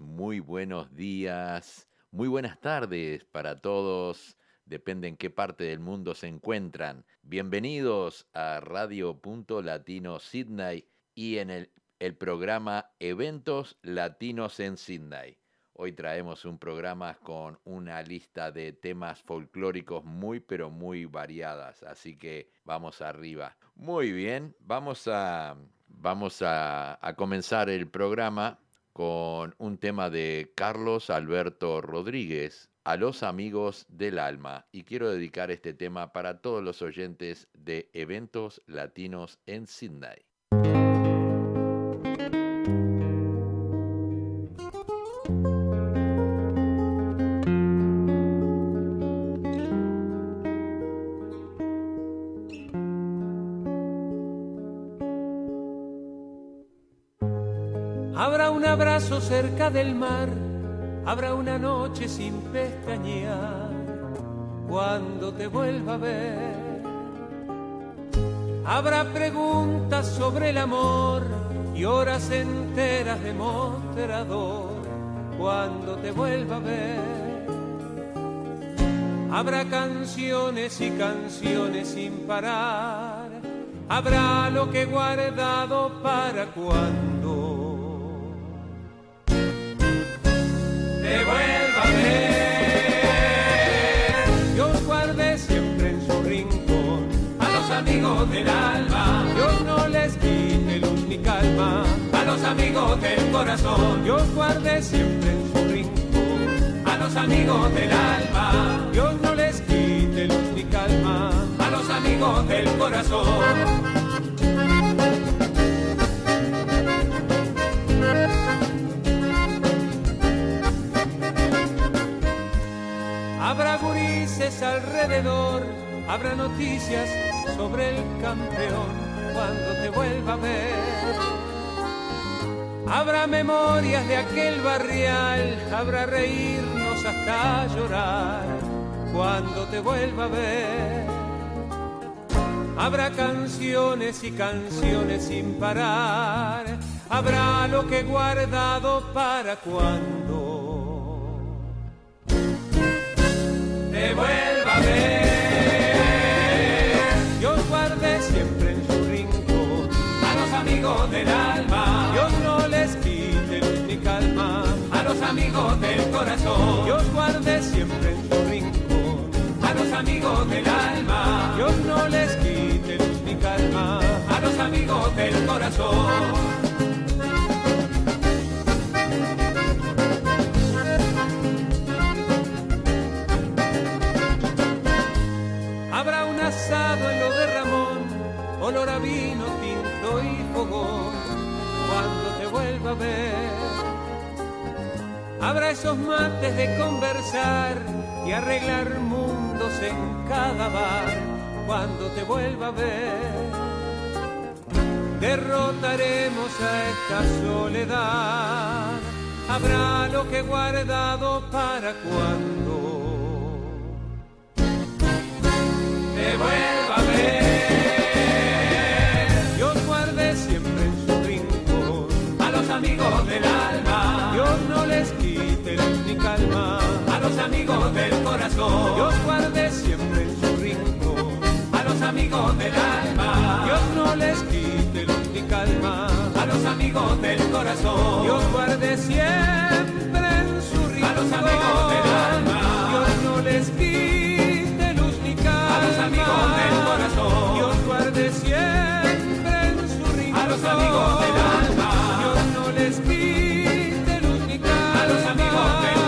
Muy buenos días, muy buenas tardes para todos, depende en qué parte del mundo se encuentran. Bienvenidos a Radio Punto Latino Sydney y en el programa Eventos Latinos en Sydney. Hoy traemos un programa con una lista de temas folclóricos muy pero muy variadas, así que vamos arriba. Muy bien, vamos a comenzar el programa con un tema de Carlos Alberto Rodríguez, A los amigos del alma. Y quiero dedicar este tema para todos los oyentes de Eventos Latinos en Sydney. Cerca del mar habrá una noche sin pestañear cuando te vuelva a ver. Habrá preguntas sobre el amor y horas enteras de mostrador cuando te vuelva a ver. Habrá canciones y canciones sin parar. Habrá lo que he guardado para cuando te vuelva a ver. Dios guarde siempre en su rincón a los amigos del alma. Dios no les quite luz ni calma a los amigos del corazón. Dios guarde siempre en su rincón a los amigos del alma. Dios no les quite luz ni calma a los amigos del corazón. Habrá gurises alrededor, habrá noticias sobre el campeón cuando te vuelva a ver. Habrá memorias de aquel barrial, habrá reírnos hasta llorar cuando te vuelva a ver. Habrá canciones y canciones sin parar, habrá lo que he guardado para cuando te vuelva a ver. Dios guarde siempre en su rincón a los amigos del alma. Dios no les quite luz ni calma a los amigos del corazón. Dios guarde siempre en su rincón a los amigos del alma. Dios no les quite luz ni calma a los amigos del corazón. Habrá un asado en lo de Ramón, olor a vino, tinto y fogón, cuando te vuelva a ver. Habrá esos mates de conversar y arreglar mundos en cada bar, cuando te vuelva a ver. Derrotaremos a esta soledad, habrá lo que he guardado para cuando te vuelva a ver. Dios guarde siempre en su rincón a los amigos del alma. Dios no les quite luz ni calma a los amigos del corazón. Dios guarde siempre en su rincón a los amigos del alma. Dios no les quite luz ni calma a los amigos del corazón. corazón. Dios guarde siempre en su rigor a los amigos del alma. Dios no les quite luz ni calma. A los amigos del corazón. Dios guarde siempre en su rigor a los amigos del alma. Dios no les quite luz ni calma. A los amigos del corazón.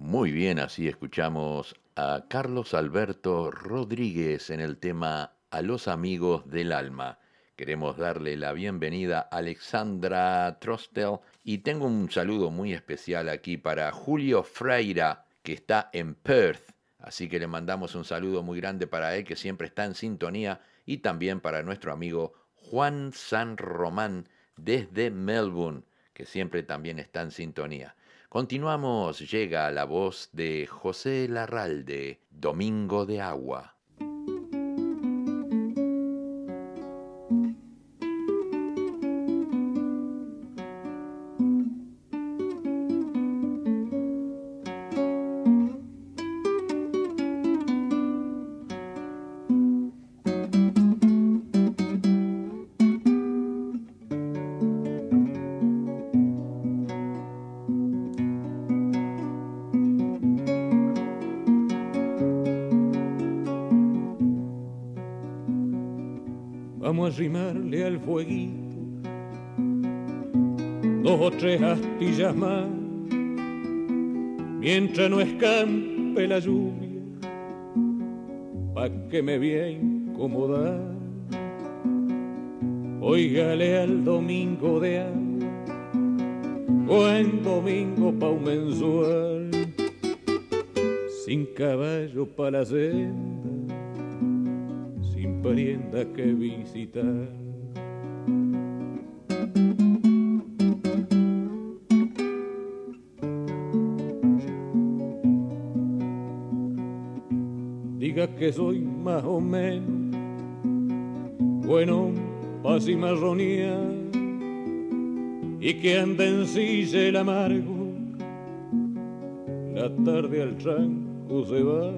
Muy bien, así escuchamos a Carlos Alberto Rodríguez en el tema A los amigos del alma. Queremos darle la bienvenida a Alexandra Trostel y tengo un saludo muy especial aquí para Julio Freira, que está en Perth. Así que le mandamos un saludo muy grande para él, que siempre está en sintonía, y también para nuestro amigo Juan San Román desde Melbourne, que siempre también está en sintonía. Continuamos, llega la voz de José Larralde, Domingo de Agua. Arrimarle al fueguito dos o tres astillas más, mientras no escampe la lluvia, pa' que me voy a incomodar. Óigale al domingo de agua, buen domingo pa' un mensual, sin caballo pa' la senda, parienda que visitar. Diga que soy más o menos bueno pa' cimarronía y que anda en silla el amargo, la tarde al tranco se va.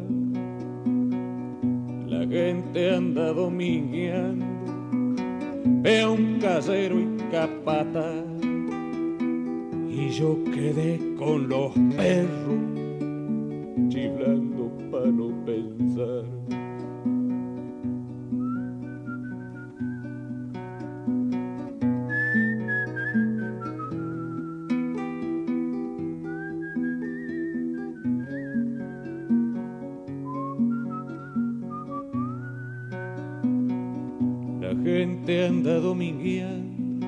La gente anda domingueando, ve a un casero y capata, y yo quedé con los perros chiflando pa' no pensar. Anda domingueando,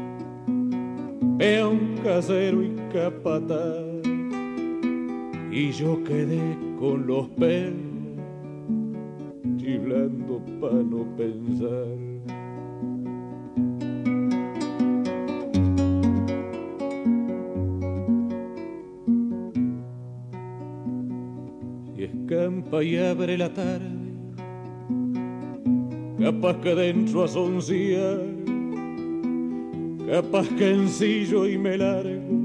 ve a un casero y capataz, y yo quedé con los pelos chiflando pa' no pensar. Si escampa y abre la tarde, capaz que dentro asoncía, capaz que ensillo y me largo,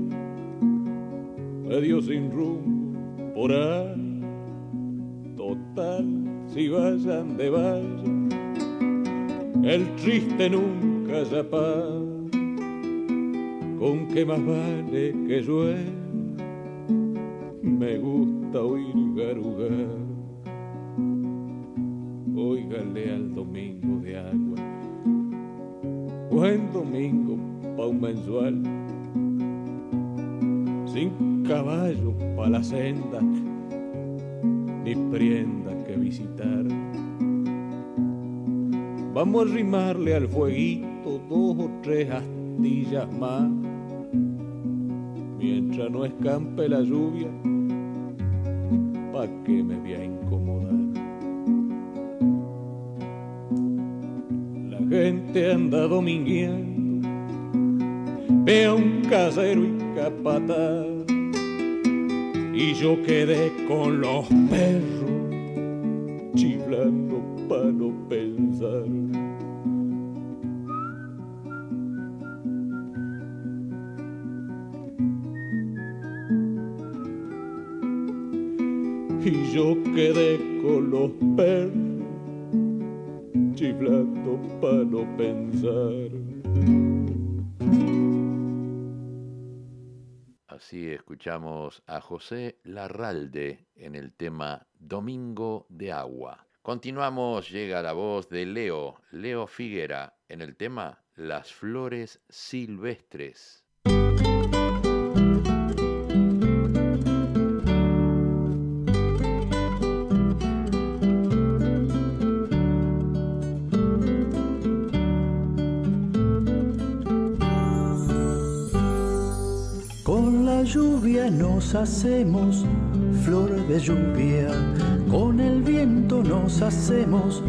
adiós sin rumbo por ahí. Total, si vayan de vayan, el triste nunca se apaga, con que más vale que llueva, me gusta oír garugar. Óigale al domingo de agua, buen domingo pa' un mensual, sin caballo pa' la senda, ni prenda que visitar. Vamos a arrimarle al fueguito dos o tres astillas más, mientras no escampe la lluvia, pa' que me vea incomodar. Gente anda domingueando, ve a un casero y capataz, y yo quedé con los perros chiflando mucho para no pensar. Y yo quedé con los perros chiflando para no pensar. Así escuchamos a José Larralde en el tema Domingo de Agua. Continuamos, llega la voz de Leo Figuera, en el tema Las Flores Silvestres. Nos hacemos flor de lluvia, con el viento nos hacemos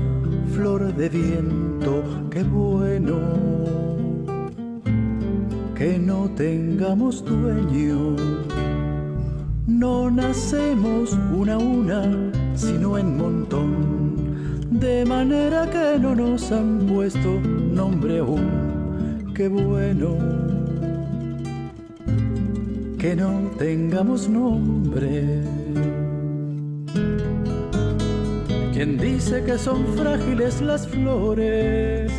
flor de viento. Qué bueno que no tengamos dueño, no nacemos una a una, sino en montón, de manera que no nos han puesto nombre aún. Qué bueno que no tengamos nombre. ¿Quién dice que son frágiles las flores?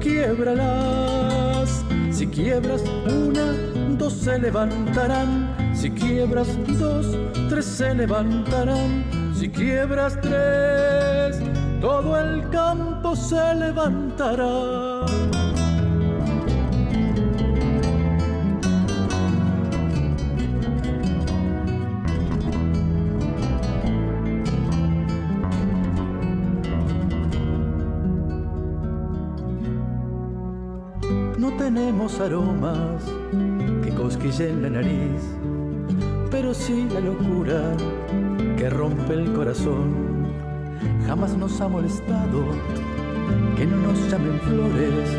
Quiébralas. Si quiebras una, dos se levantarán. Si quiebras dos, tres se levantarán. Si quiebras tres, todo el campo se levantará. Tenemos aromas que cosquillen la nariz, pero sí la locura que rompe el corazón. Jamás nos ha molestado que no nos llamen flores,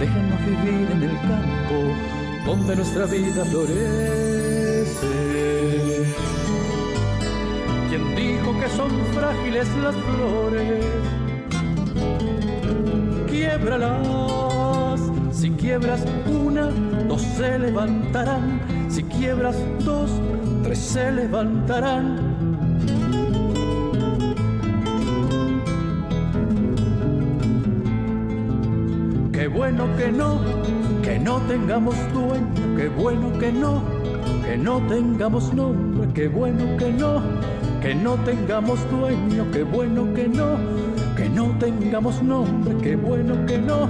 déjenos vivir en el campo donde nuestra vida florece. ¿Quién dijo que son frágiles las flores? Quiébralas. Si quiebras una, dos se levantarán. Si quiebras dos, tres se levantarán. Qué bueno que no tengamos dueño. Qué bueno que no tengamos nombre. Qué bueno que no tengamos dueño. Qué bueno que no tengamos nombre. Qué bueno que no.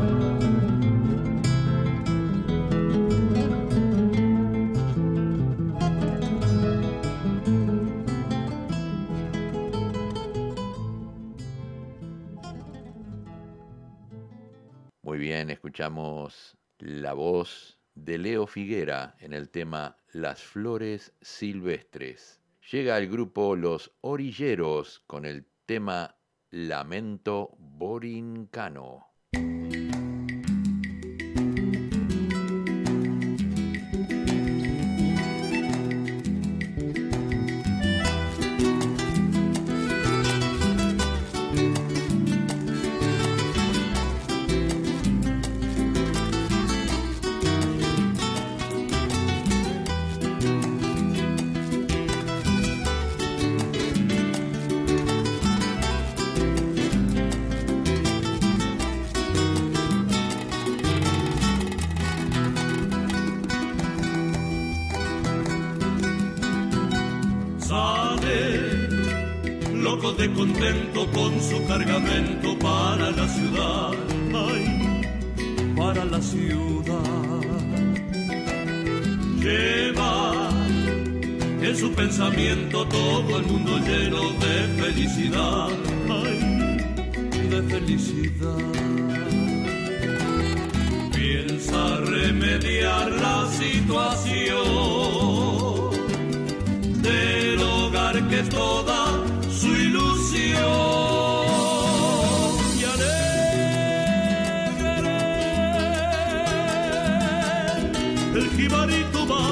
Escuchamos la voz de Leo Figuera en el tema Las Flores Silvestres. Llega el grupo Los Orilleros con el tema Lamento Borincano. De contento con su cargamento para la ciudad, ay, para la ciudad. Lleva en su pensamiento todo el mundo lleno de felicidad, ay, de felicidad. Piensa remediar la situación del hogar que es toda su ilusión y alegre. El jibarito va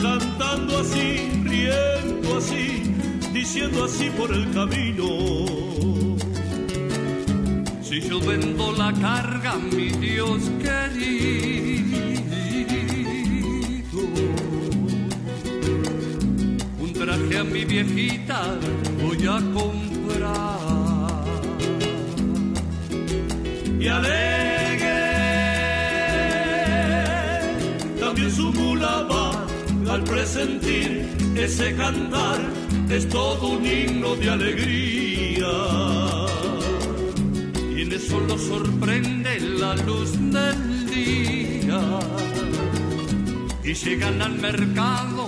cantando así, riendo así, diciendo así por el camino. Si yo vendo la carga, mi Dios querido, un traje a mi viejita voy a comprar. Y alegre también su mula va al presentir ese cantar, es todo un himno de alegría. Y en eso lo sorprende la luz del día y llegan al mercado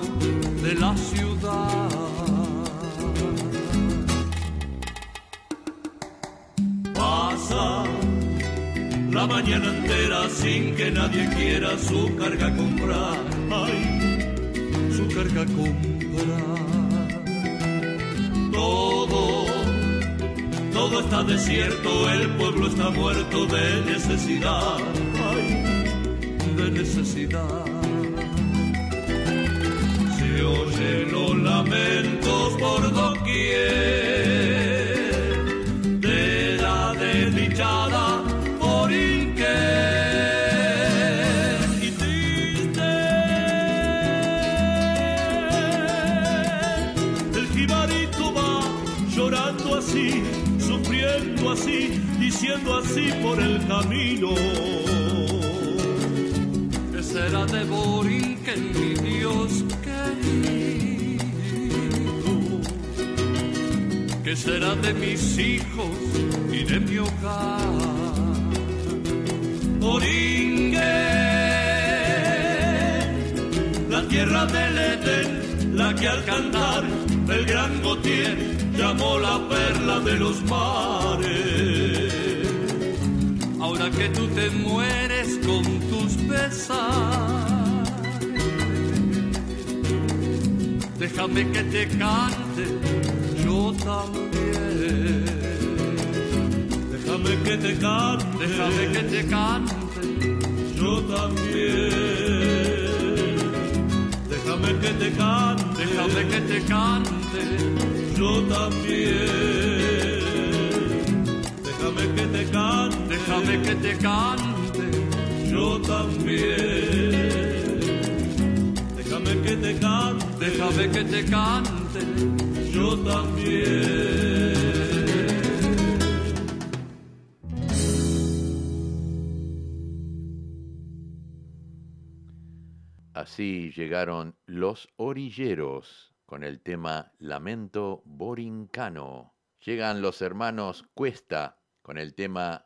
de la ciudad. Pasa la mañana entera sin que nadie quiera su carga comprar, ay, su carga comprar. Todo está desierto, el pueblo está muerto de necesidad, ay, de necesidad. Se oyen los lamentos por doquier, de la desdichada por inquer y triste. El jibarito va llorando así, sufriendo así, diciendo así por el camino. ¿Qué será de Borinquen, mi Dios querido? ¿Qué será de mis hijos y de mi hogar? Borinquen, la tierra del Edén, la que al cantar el gran Gautier llamó la perla de los mares. Ahora que tú te mueres con tus pesares, déjame que te cante yo también. Déjame que te cante, déjame que te cante yo también. Déjame que te cante, déjame que te cante yo también. Déjame que te cante, déjame que te cante yo también. Déjame que te cante, déjame que te cante yo también. Así llegaron Los Orilleros con el tema Lamento Borincano. Llegan Los Hermanos Cuesta con el tema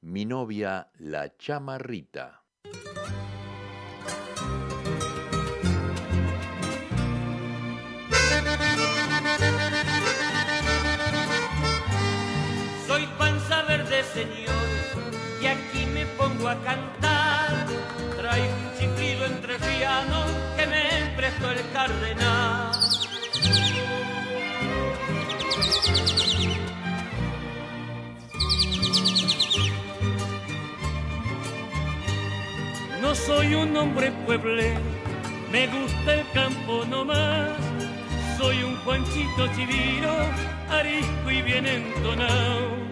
Mi Novia la Chamarrita. Soy panza verde, señores, y aquí me pongo a cantar. Traigo un chiflido entre fianos que me prestó el cardenal. No soy un hombre pueblero, me gusta el campo nomás. Soy un Juanchito Chiviro, arisco y bien entonado.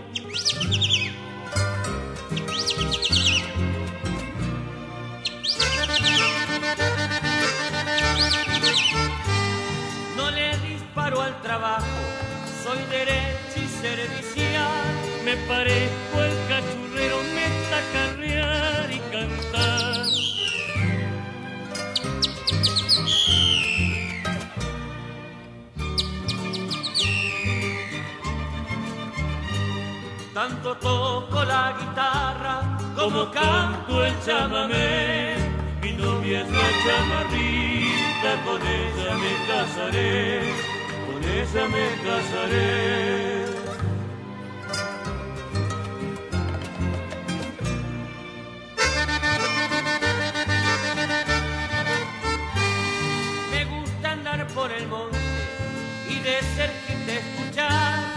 No le disparo al trabajo, soy derecho y servicial. Me parezco al cachurrero, me tacarrear y cantar. Tanto toco la guitarra como canto el chamamé. Mi novia es la chamarrita, con ella me casaré, con ella me casaré. Me gusta andar por el monte y de cerquita escuchar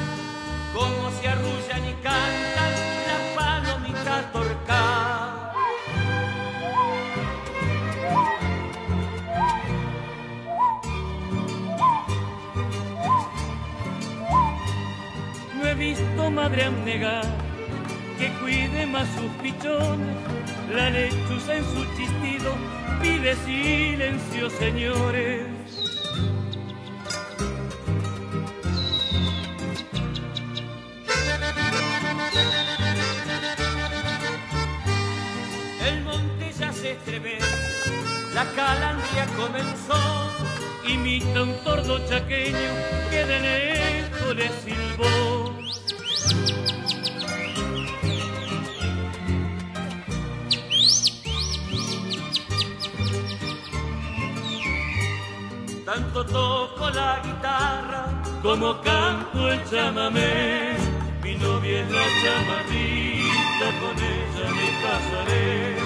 cómo se arrullan y cantan las palomitas torcadas. podrían negar que cuide más sus pichones, la lechuza en su chistido pide silencio, señores. El monte ya se estremece, la calandria comenzó, imita un tordo chaqueño que de neto le silbó. Tanto toco la guitarra como canto el chamamé. Mi novia es la chamarrita, con ella me casaré,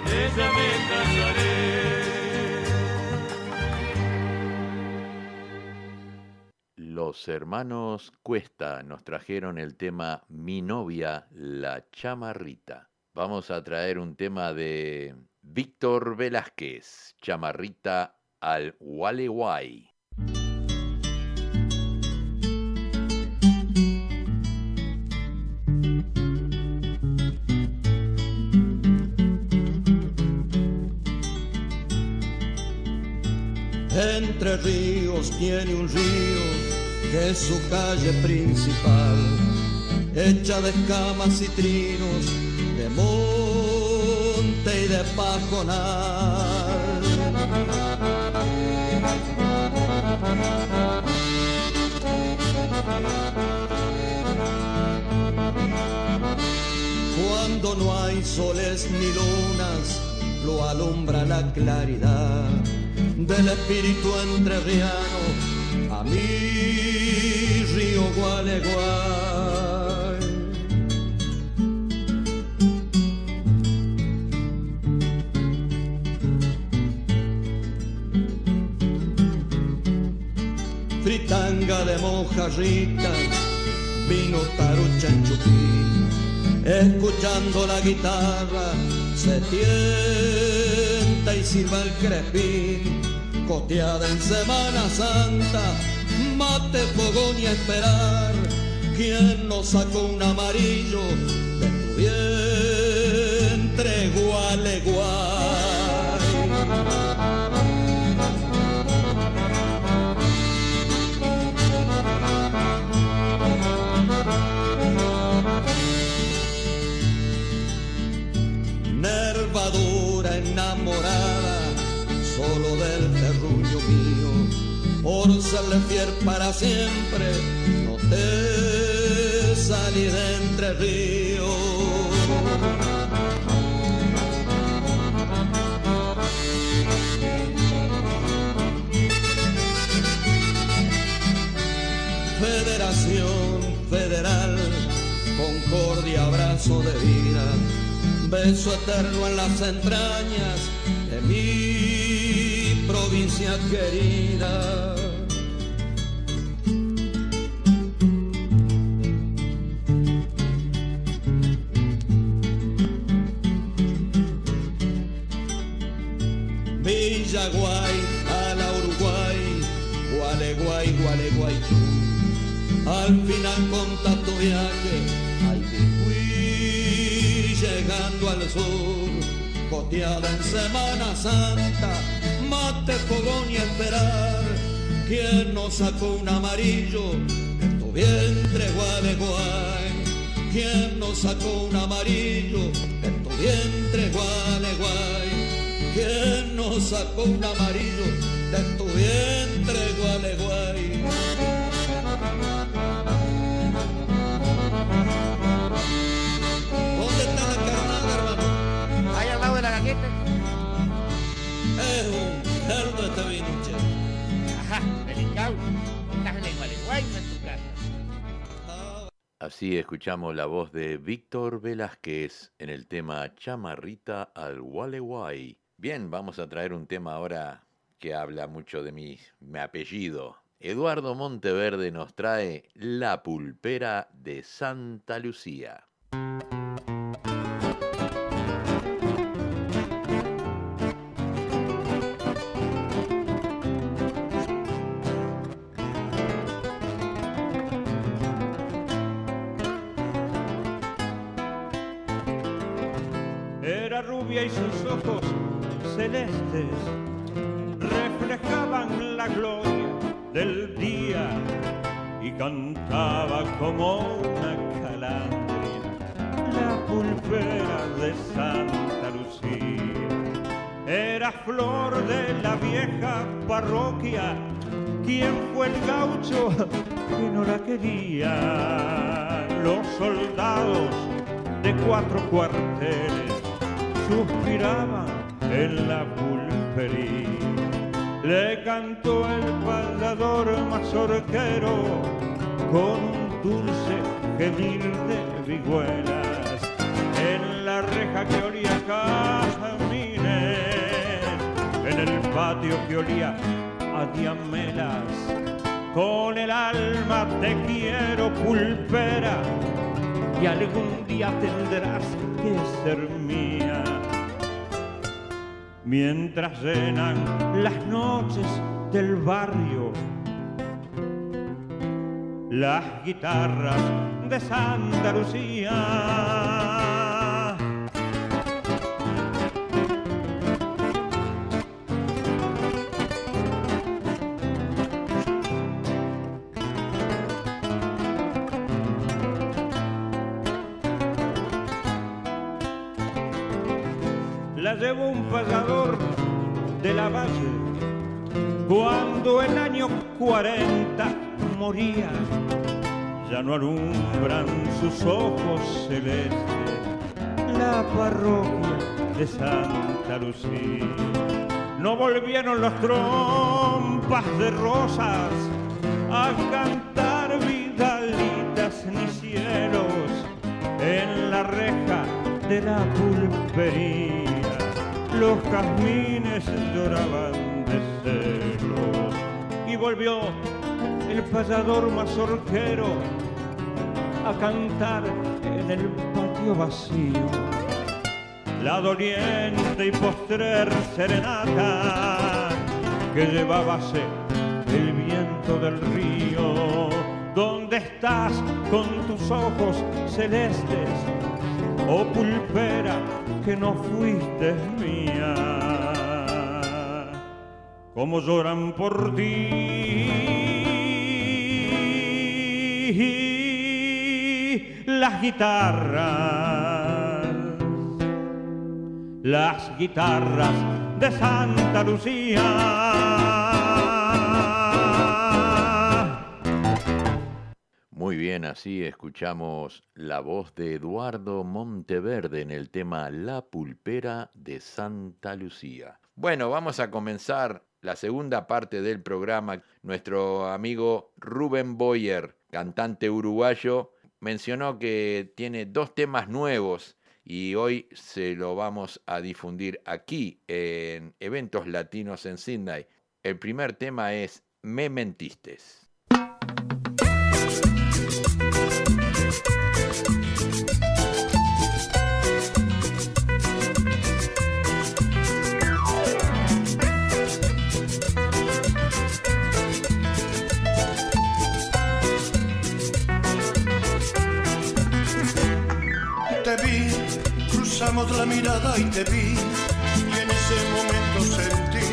con ella me casaré. Los hermanos Cuesta nos trajeron el tema Mi novia, la chamarrita. Vamos a traer un tema de Víctor Velázquez, Chamarrita al Gualeguay. Entre Ríos tiene un río que es su calle principal, hecha de escamas y trinos, de monte y de pajonal. Cuando no hay soles ni lunas, lo alumbra la claridad del espíritu entrerriano, a mi río Gualeguay. Fritanga de mojarrita, vino tarucha en chupí, escuchando la guitarra se tienta y silba el crespín, coteada en Semana Santa, mate, fogón y esperar. ¿Quién nos sacó un amarillo de tu vientre, Gualeguay? Nervadura enamorada solo del terruño mío, orcele fiel para siempre, no te salí de Entre Ríos. Federación Federal, concordia, abrazo de vida, beso eterno en las entrañas de mi provincia querida. Villaguay, ala Uruguay, Gualeguay, Gualeguay, tú. Al final contas tu viaje, llegando al sur, coteada en Semana Santa, mate, fogón y esperar. ¿Quién nos sacó un amarillo en tu vientre, Gualeguay? ¿Quién nos sacó un amarillo en tu vientre, Gualeguay? ¿Quién nos sacó un amarillo de tu vientre, Gualeguay? Es un cerdo este vinuche. Ajá, delicado. Estás en el Gualeguay, no en tu casa. Así escuchamos la voz de Víctor Velázquez en el tema Chamarrita al Gualeguay. Bien, vamos a traer un tema ahora que habla mucho de mi apellido. Eduardo Monteverde nos trae La Pulpera de Santa Lucía. Era rubia y sus ojos celestes reflejaban la gloria del día y cantaba como una calandria la pulpera de Santa Lucía. Era flor de la vieja parroquia, quien fue el gaucho que no la quería. Los soldados de 4 cuarteles suspiraban en la pulpería. Le cantó el bailador mazorquero con un dulce gemir de vihuelas. En la reja que olía jazmines, en el patio que olía a diamelas, con el alma te quiero pulpera, y algún día tendrás que ser mía. Mientras llenan las noches del barrio las guitarras de Santa Lucía. La llevó un pasador de la valle cuando el año 40 moría. Ya no alumbran sus ojos celestes la parroquia de Santa Lucía. No volvieron los trompas de rosas a cantar vidalitas ni cielos en la reja de la pulpería. Los jazmines lloraban de celos y volvió el payador mazorquero a cantar en el patio vacío la doliente y postrer serenata que llevábase el viento del río. ¿Dónde estás con tus ojos celestes, oh pulpera, que no fuiste mía? Como lloran por ti las guitarras, las guitarras de Santa Lucía. Muy bien, así escuchamos la voz de Eduardo Monteverde en el tema La Pulpera de Santa Lucía. Bueno, vamos a comenzar la segunda parte del programa. Nuestro amigo Rubén Boyer, cantante uruguayo, mencionó que tiene 2 temas nuevos y hoy se lo vamos a difundir aquí en Eventos Latinos en Sydney. El primer tema es Me Mentistes. Cruzamos la mirada y te vi, y en ese momento sentí,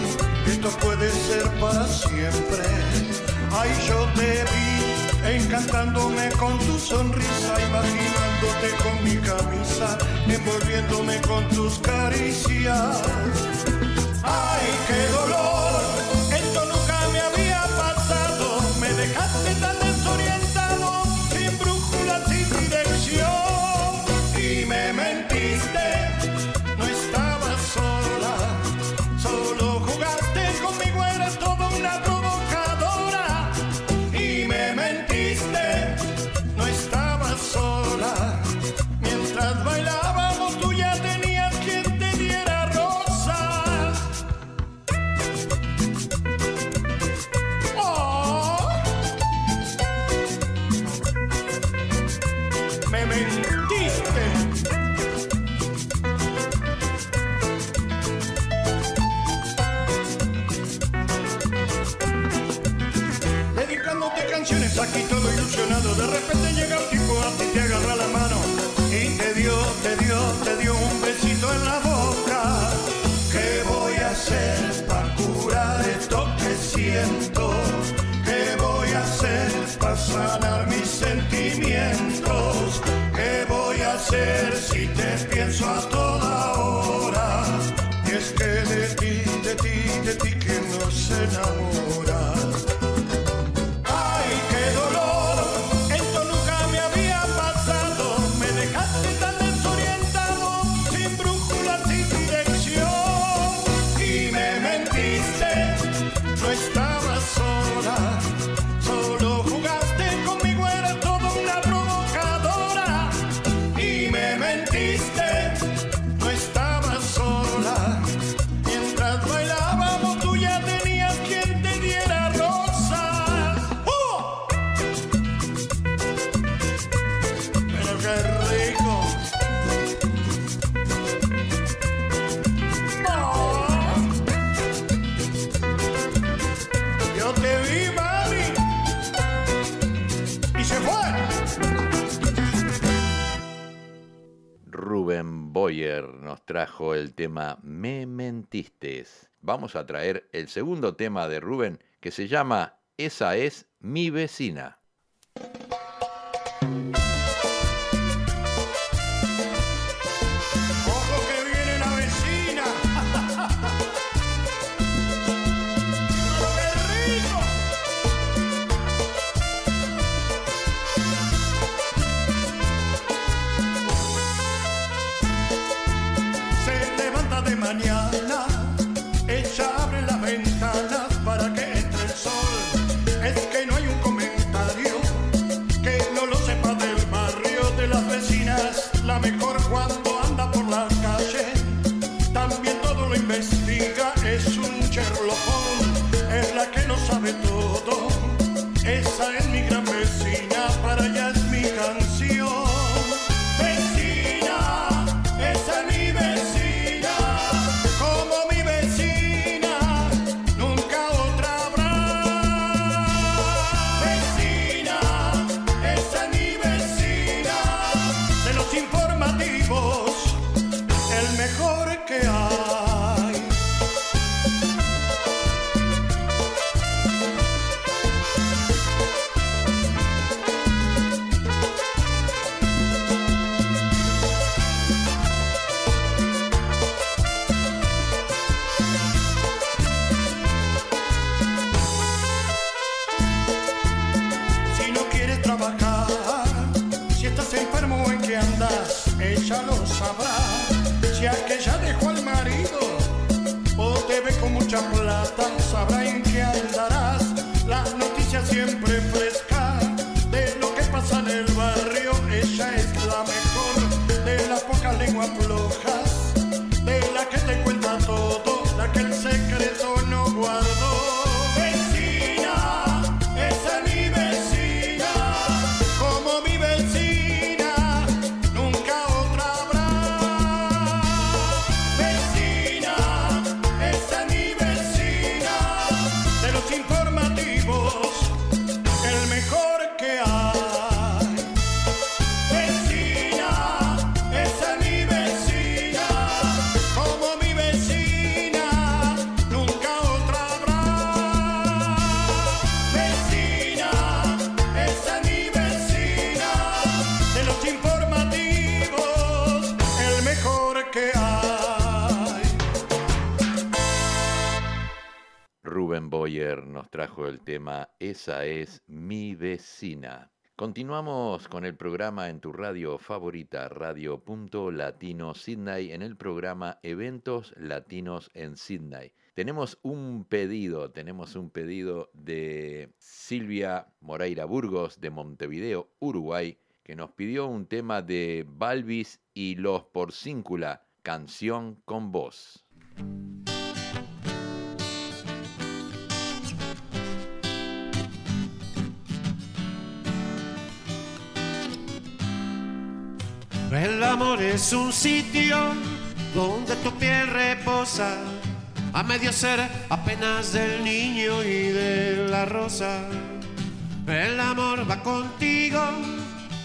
esto puede ser para siempre. Ay, yo te vi, encantándome con tu sonrisa, imaginándote con mi camisa, envolviéndome con tus caricias. Ay, qué dolor, esto nunca me había pasado, me dejaste tan desorientado, sin brújula, sin dirección. Me mentiste, no estabas sola, solo jugaste conmigo, eras toda una provocadora. Y me mentiste, no estabas sola, mientras bailábamos tú ya tenías quien te diera rosas. Oh. Me mentiste. Aquí todo ilusionado, de repente llega un tipo a ti, te agarra la mano y te dio un besito en la Rubén Boyer nos trajo el tema Me Mentistes. Vamos a traer el segundo tema de Rubén, que se llama Esa es mi vecina. La mejor cuando anda por la calle, también todo lo investiga, es un cherlocón, es la que lo sabe todo, esa es mi gran vecina, para allá es mi canción. Ella lo sabrá, si aquella dejó al marido o te ve con mucha plata, sabrá en qué andarás. Las noticias siempre frescas de lo que pasa en el barrio, ella es la mejor, de las pocas lenguas flojas, de la que te cuenta todo, la que el secreto no guardó. Nos trajo el tema Esa es mi vecina. Continuamos con el programa en tu radio favorita, Radio Punto Latino Sydney, en el programa Eventos Latinos en Sydney. Tenemos un pedido de Silvia Moreira Burgos de Montevideo, Uruguay, que nos pidió un tema de Balvis y Los Porcíncula, Canción con Voz. El amor es un sitio donde tu piel reposa a medio ser apenas del niño y de la rosa. El amor va contigo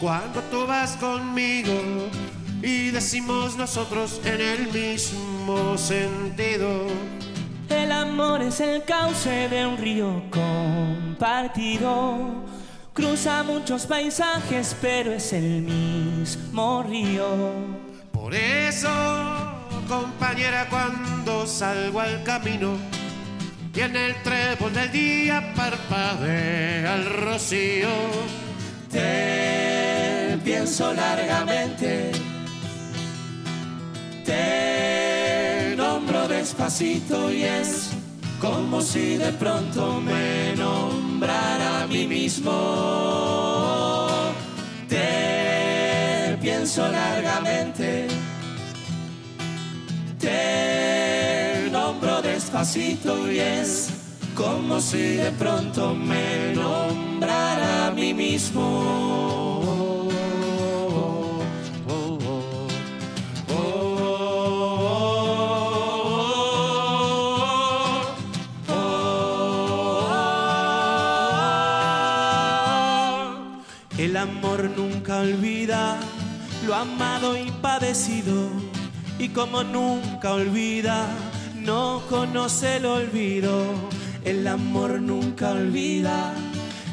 cuando tú vas conmigo y decimos nosotros en el mismo sentido. El amor es el cauce de un río compartido, cruza muchos paisajes, pero es el mismo río. Por eso, compañera, cuando salgo al camino y en el trébol del día parpadea el rocío, te pienso largamente, te nombro despacito y es como si de pronto me nombrara a mí mismo. Te pienso largamente, te nombro despacito y es como si de pronto me nombrara a mí mismo. El amor nunca olvida lo amado y padecido, y como nunca olvida, no conoce el olvido. El amor nunca olvida,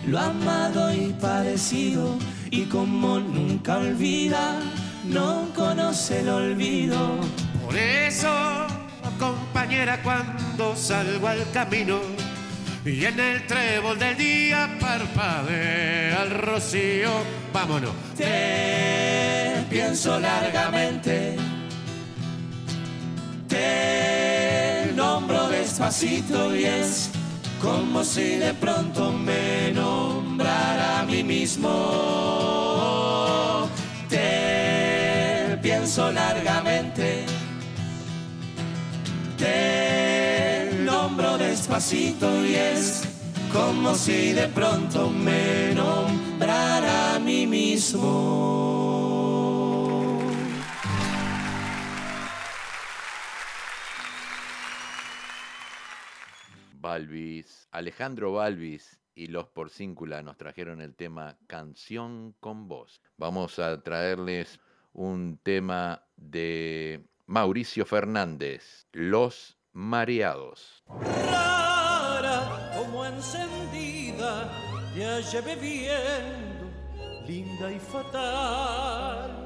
lo amado y padecido, y como nunca olvida, no conoce el olvido. Por eso, compañera, cuando salgo al camino y en el trébol del día parpadea el rocío, vámonos. Te pienso largamente, te nombro despacito, y es como si de pronto me nombrara a mí mismo. Te pienso largamente, te nombro despacito, y es como si de pronto me nombrara a mí mismo. Balvis, Alejandro Balvis y Los Porcíncula nos trajeron el tema Canción con Voz. Vamos a traerles un tema de Mauricio Fernández, Los Mareados. Rara como encendida, ya llevé bebiendo, linda y fatal.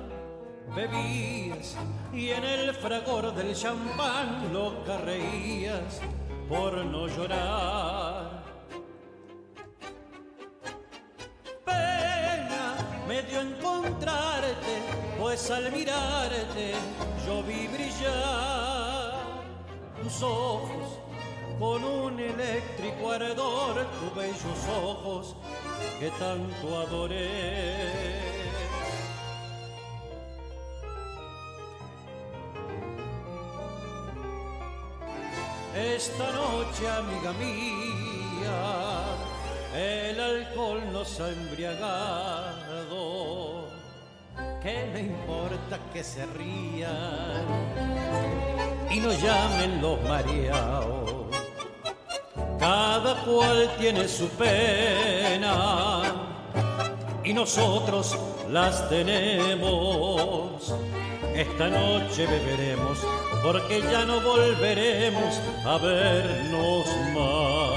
Bebías y en el fragor del champán loca reías por no llorar. Pena me dio encontrarte, pues al mirarte yo vi brillar tus ojos con un eléctrico ardor, tus bellos ojos que tanto adoré. Esta noche, amiga mía, el alcohol nos ha embriagado. ¿Qué le importa que se rían y nos llamen los mareados? Cada cual tiene su pena y nosotros las tenemos. Esta noche beberemos porque ya no volveremos a vernos más.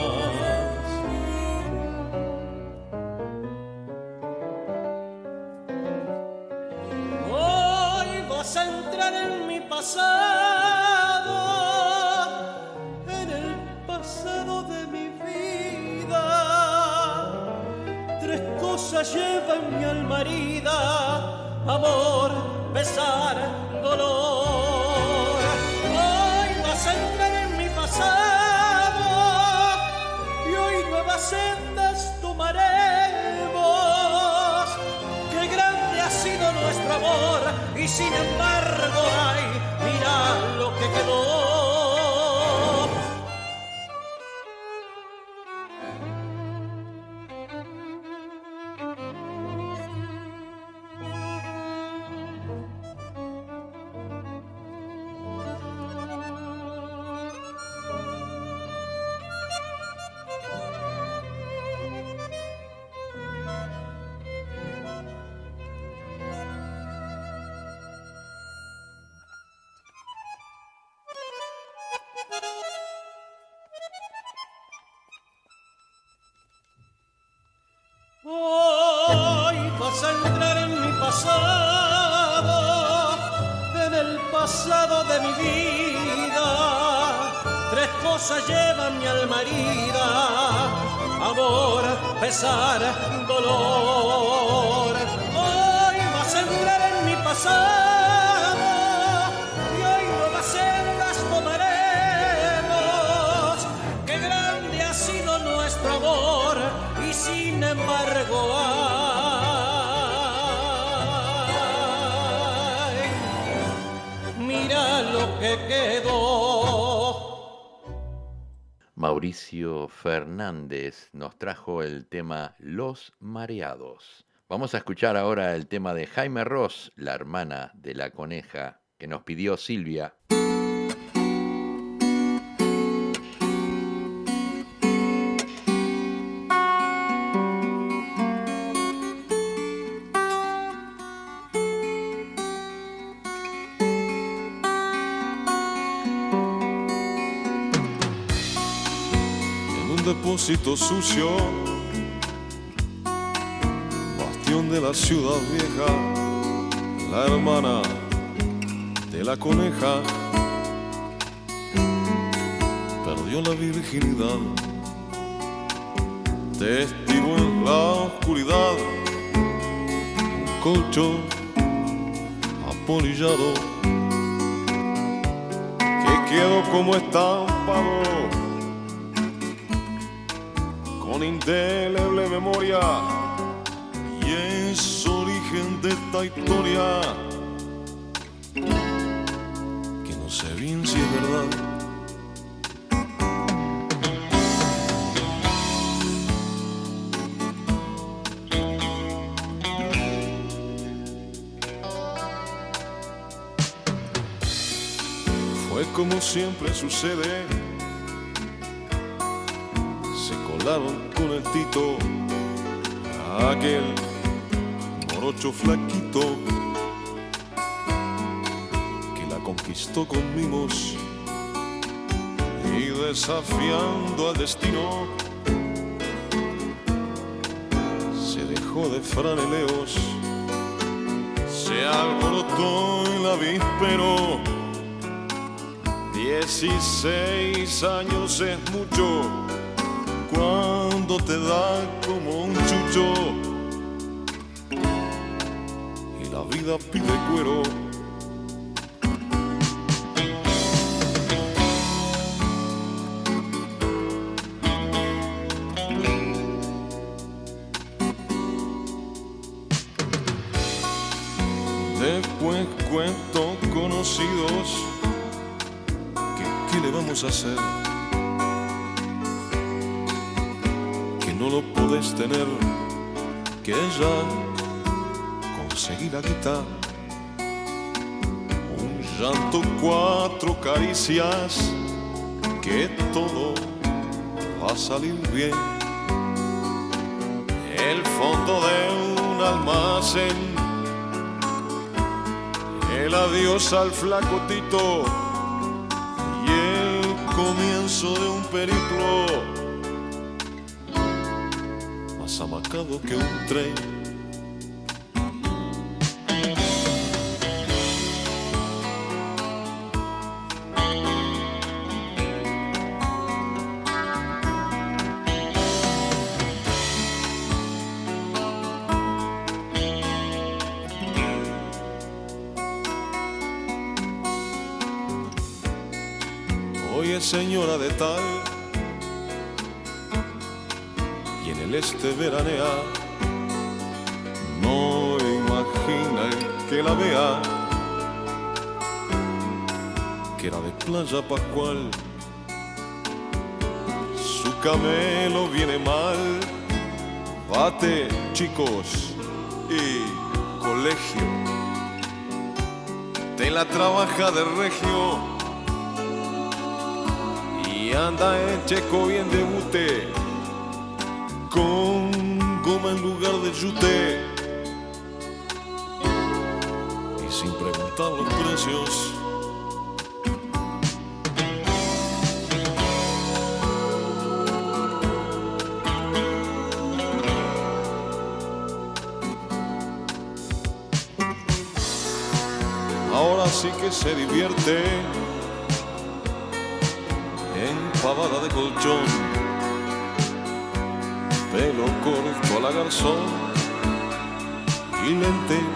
Vas a entrar en mi pasado, en el pasado de mi vida. Tres cosas llevan mi alma herida: amor, pesar, dolor. Hoy vas a entrar en mi pasado y hoy nuevas sendas tomaremos. Qué grande ha sido nuestro amor, y sin embargo, ay, mira lo que quedó. Dolor, hoy vas a entrar en mi pasado y hoy nuevas sendas tomaremos. Qué grande ha sido nuestro amor y sin embargo, ay, mira lo que quedó. Mauricio Fernández nos trajo el tema Los Mareados. Vamos a escuchar ahora el tema de Jaime Ross, La hermana de la coneja, que nos pidió Silvia. depósito sucio, bastión de la ciudad vieja, la hermana de la coneja perdió la virginidad, testigo en la oscuridad, un colcho apolillado que quedó como estampado con indeleble memoria, y es origen de esta historia que no sé bien si es verdad. Fue como siempre sucede, se colaron con el Tito, aquel morocho flaquito que la conquistó con mimos y desafiando al destino se dejó de franeleos, se alborotó en la víspera. 16 años es mucho cuando te da como un chucho y la vida pide cuero. Después cuento conocidos, ¿qué le vamos a hacer? Que no lo podés tener, que ella conseguí la guitarra, un llanto, 4 caricias, que todo va a salir bien. El fondo de un almacén, el adiós al flacotito, comienzo de un periplo más amacado que un tren. Señora de tal, y en el este veranea, no imagina el que la vea, que era de Playa Pascual, su camelo viene mal, bate, chicos, y colegio, te la trabaja de regio, y anda en checo bien de bute, con goma en lugar de yute, y sin preguntar los precios. Ahora sí que se divierte, pavada de colchón, pelo corto a la garzón y lentes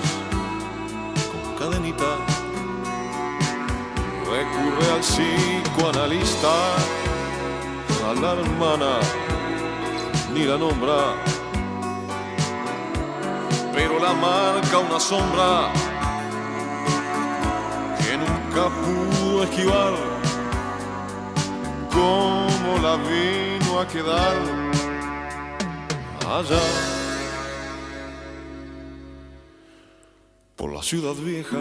con cadenita, recurre al psicoanalista, a la hermana ni la nombra, pero la marca una sombra que nunca pudo esquivar. Cómo la vino a quedar allá por la ciudad vieja.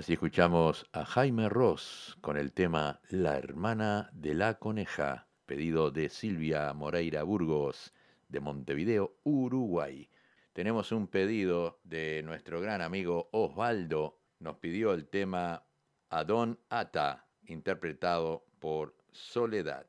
Así escuchamos a Jaime Ross con el tema La hermana de la coneja, pedido de Silvia Moreira Burgos, de Montevideo, Uruguay. Tenemos un pedido de nuestro gran amigo Osvaldo. Nos pidió el tema Adón Ata, interpretado por Soledad.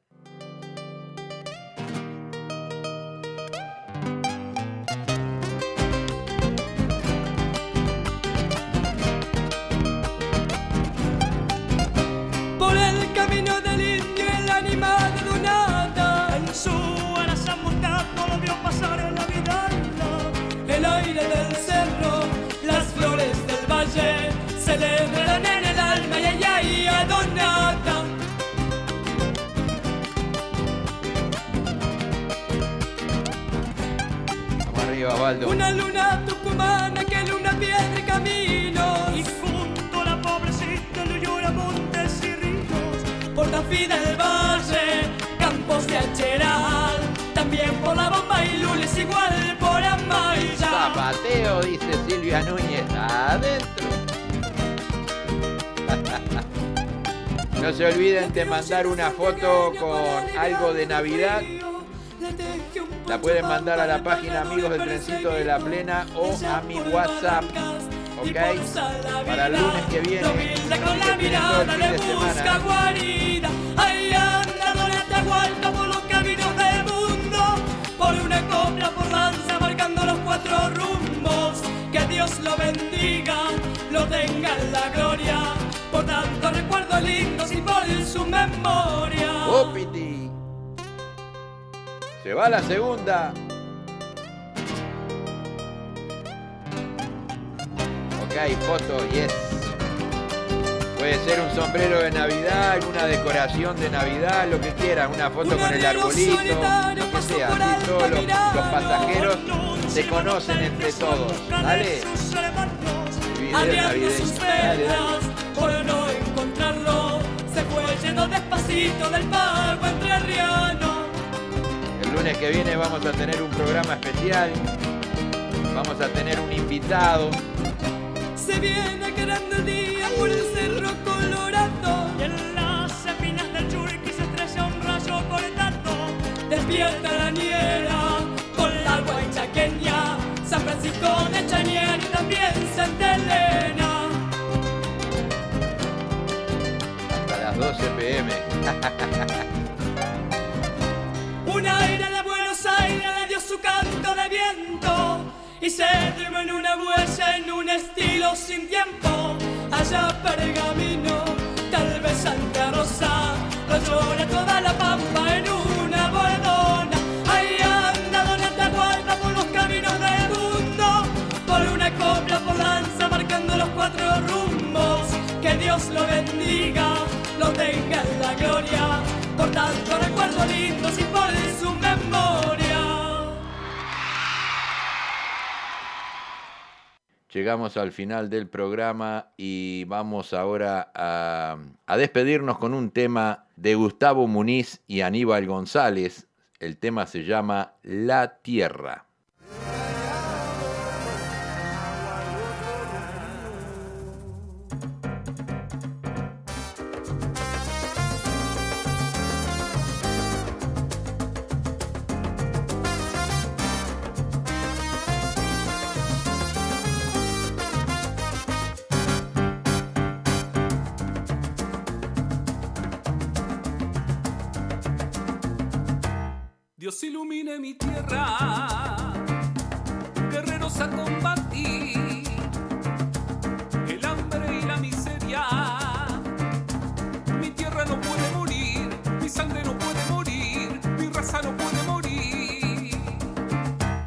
Por el camino del indio, el animal de Dunata, en su ala zamundado lo vio pasar en la vida, el aire del cerro, las flores del valle, se le redan en el alma, y allá y adonata. Vamos arriba, Valdo. Una luna tucumana que luna piedra caminos, y junto a la pobrecita le llora montes y ríos, por la vida del valle, campos de acheral, también por la bomba y lules, igual por Amaya. Zapateo, dice Silvia Núñez, adentro. No se olviden de mandar una foto con algo de Navidad. La pueden mandar a la página Amigos del Trencito de la Plena o a mi WhatsApp, ¿ok? Para el lunes que viene, que viene todo el fin de semana. Por los caminos del mundo, por una copla, por danza, marcando los cuatro rumbos. Que Dios lo bendiga, lo tenga en la gloria, por tanto recuerdo lindo y por su memoria. ¡Opiti! ¡Se va la segunda! Ok, foto, yes. Puede ser un sombrero de Navidad, alguna decoración de Navidad, lo que quieran, una foto con el arbolito, lo que sea. Así todos los pasajeros se conocen entre todos. ¿Vale? Abriendo sus velas, por no encontrarlo, se fue yendo despacito del pago entrerriano. El lunes que viene vamos a tener un programa especial, vamos a tener un invitado. Se viene aclarando el día por el cerro colorado, y en las espinas del churqui se estrella un rayo por el tanto. Despierta la niebla con la guaychaqueña, San Francisco de Chañar y también Santa Elena. Hasta las 12 p.m. Un aire de Buenos Aires le dio su canto de viento, y se durmió en una huella, en un estilo sin tiempo. Allá Pergamino, tal vez Santa Rosa, lo llora toda la pampa en una bordona. Ahí anda Don Atahualpa por los caminos del mundo, por una copla, por danza, marcando los cuatro rumbos. Que Dios lo bendiga, lo tenga en la gloria, por tanto recuerdo lindo y por su memoria. Llegamos al final del programa y vamos ahora a despedirnos con un tema de Gustavo Muniz y Aníbal González. El tema se llama La Tierra. Dios ilumine mi tierra, guerreros a combatir el hambre y la miseria. Mi tierra no puede morir, mi sangre no puede morir, mi raza no puede morir.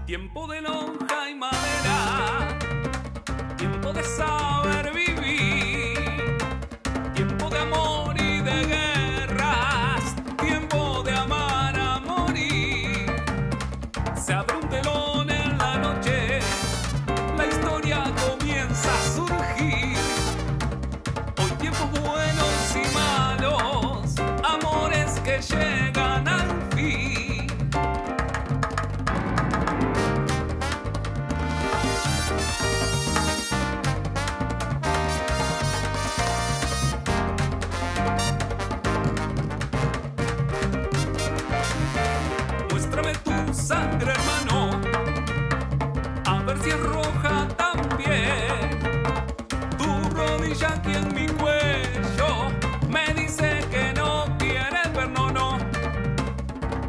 Tiempo de lonja y madera, tiempo de saber vivir, tiempo de amor y de guerra. Llegan al fin.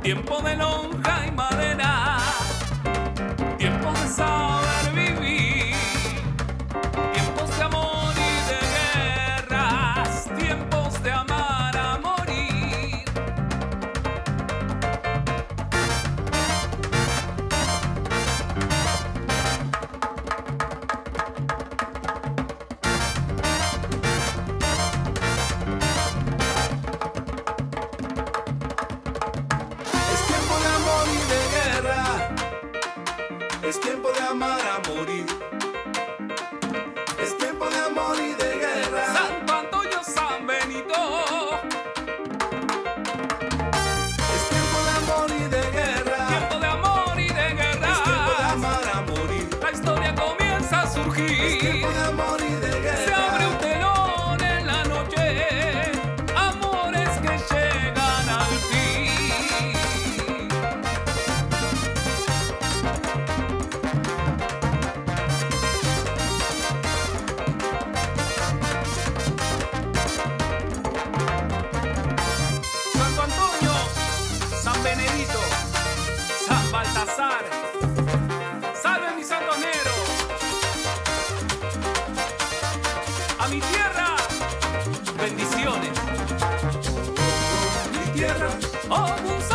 Tiempo de lonja y madera, tiempo de saber vivir, tiempos de amor y de guerras, tiempos de amar a morir. Es tiempo de amar a morir. Es tiempo de amor y de guerra. Santo Antonio, San Benito. Es tiempo de amor y de guerra. Tiempo de amor y de guerra. Es tiempo de amar a morir. La historia comienza a surgir. Es tiempo de amor y de guerra. Se abre un telón en la noche. Amores que llegan al fin. ¡Salve mis santoneros! ¡A mi tierra! ¡Bendiciones! ¡Mi tierra! ¡Oh,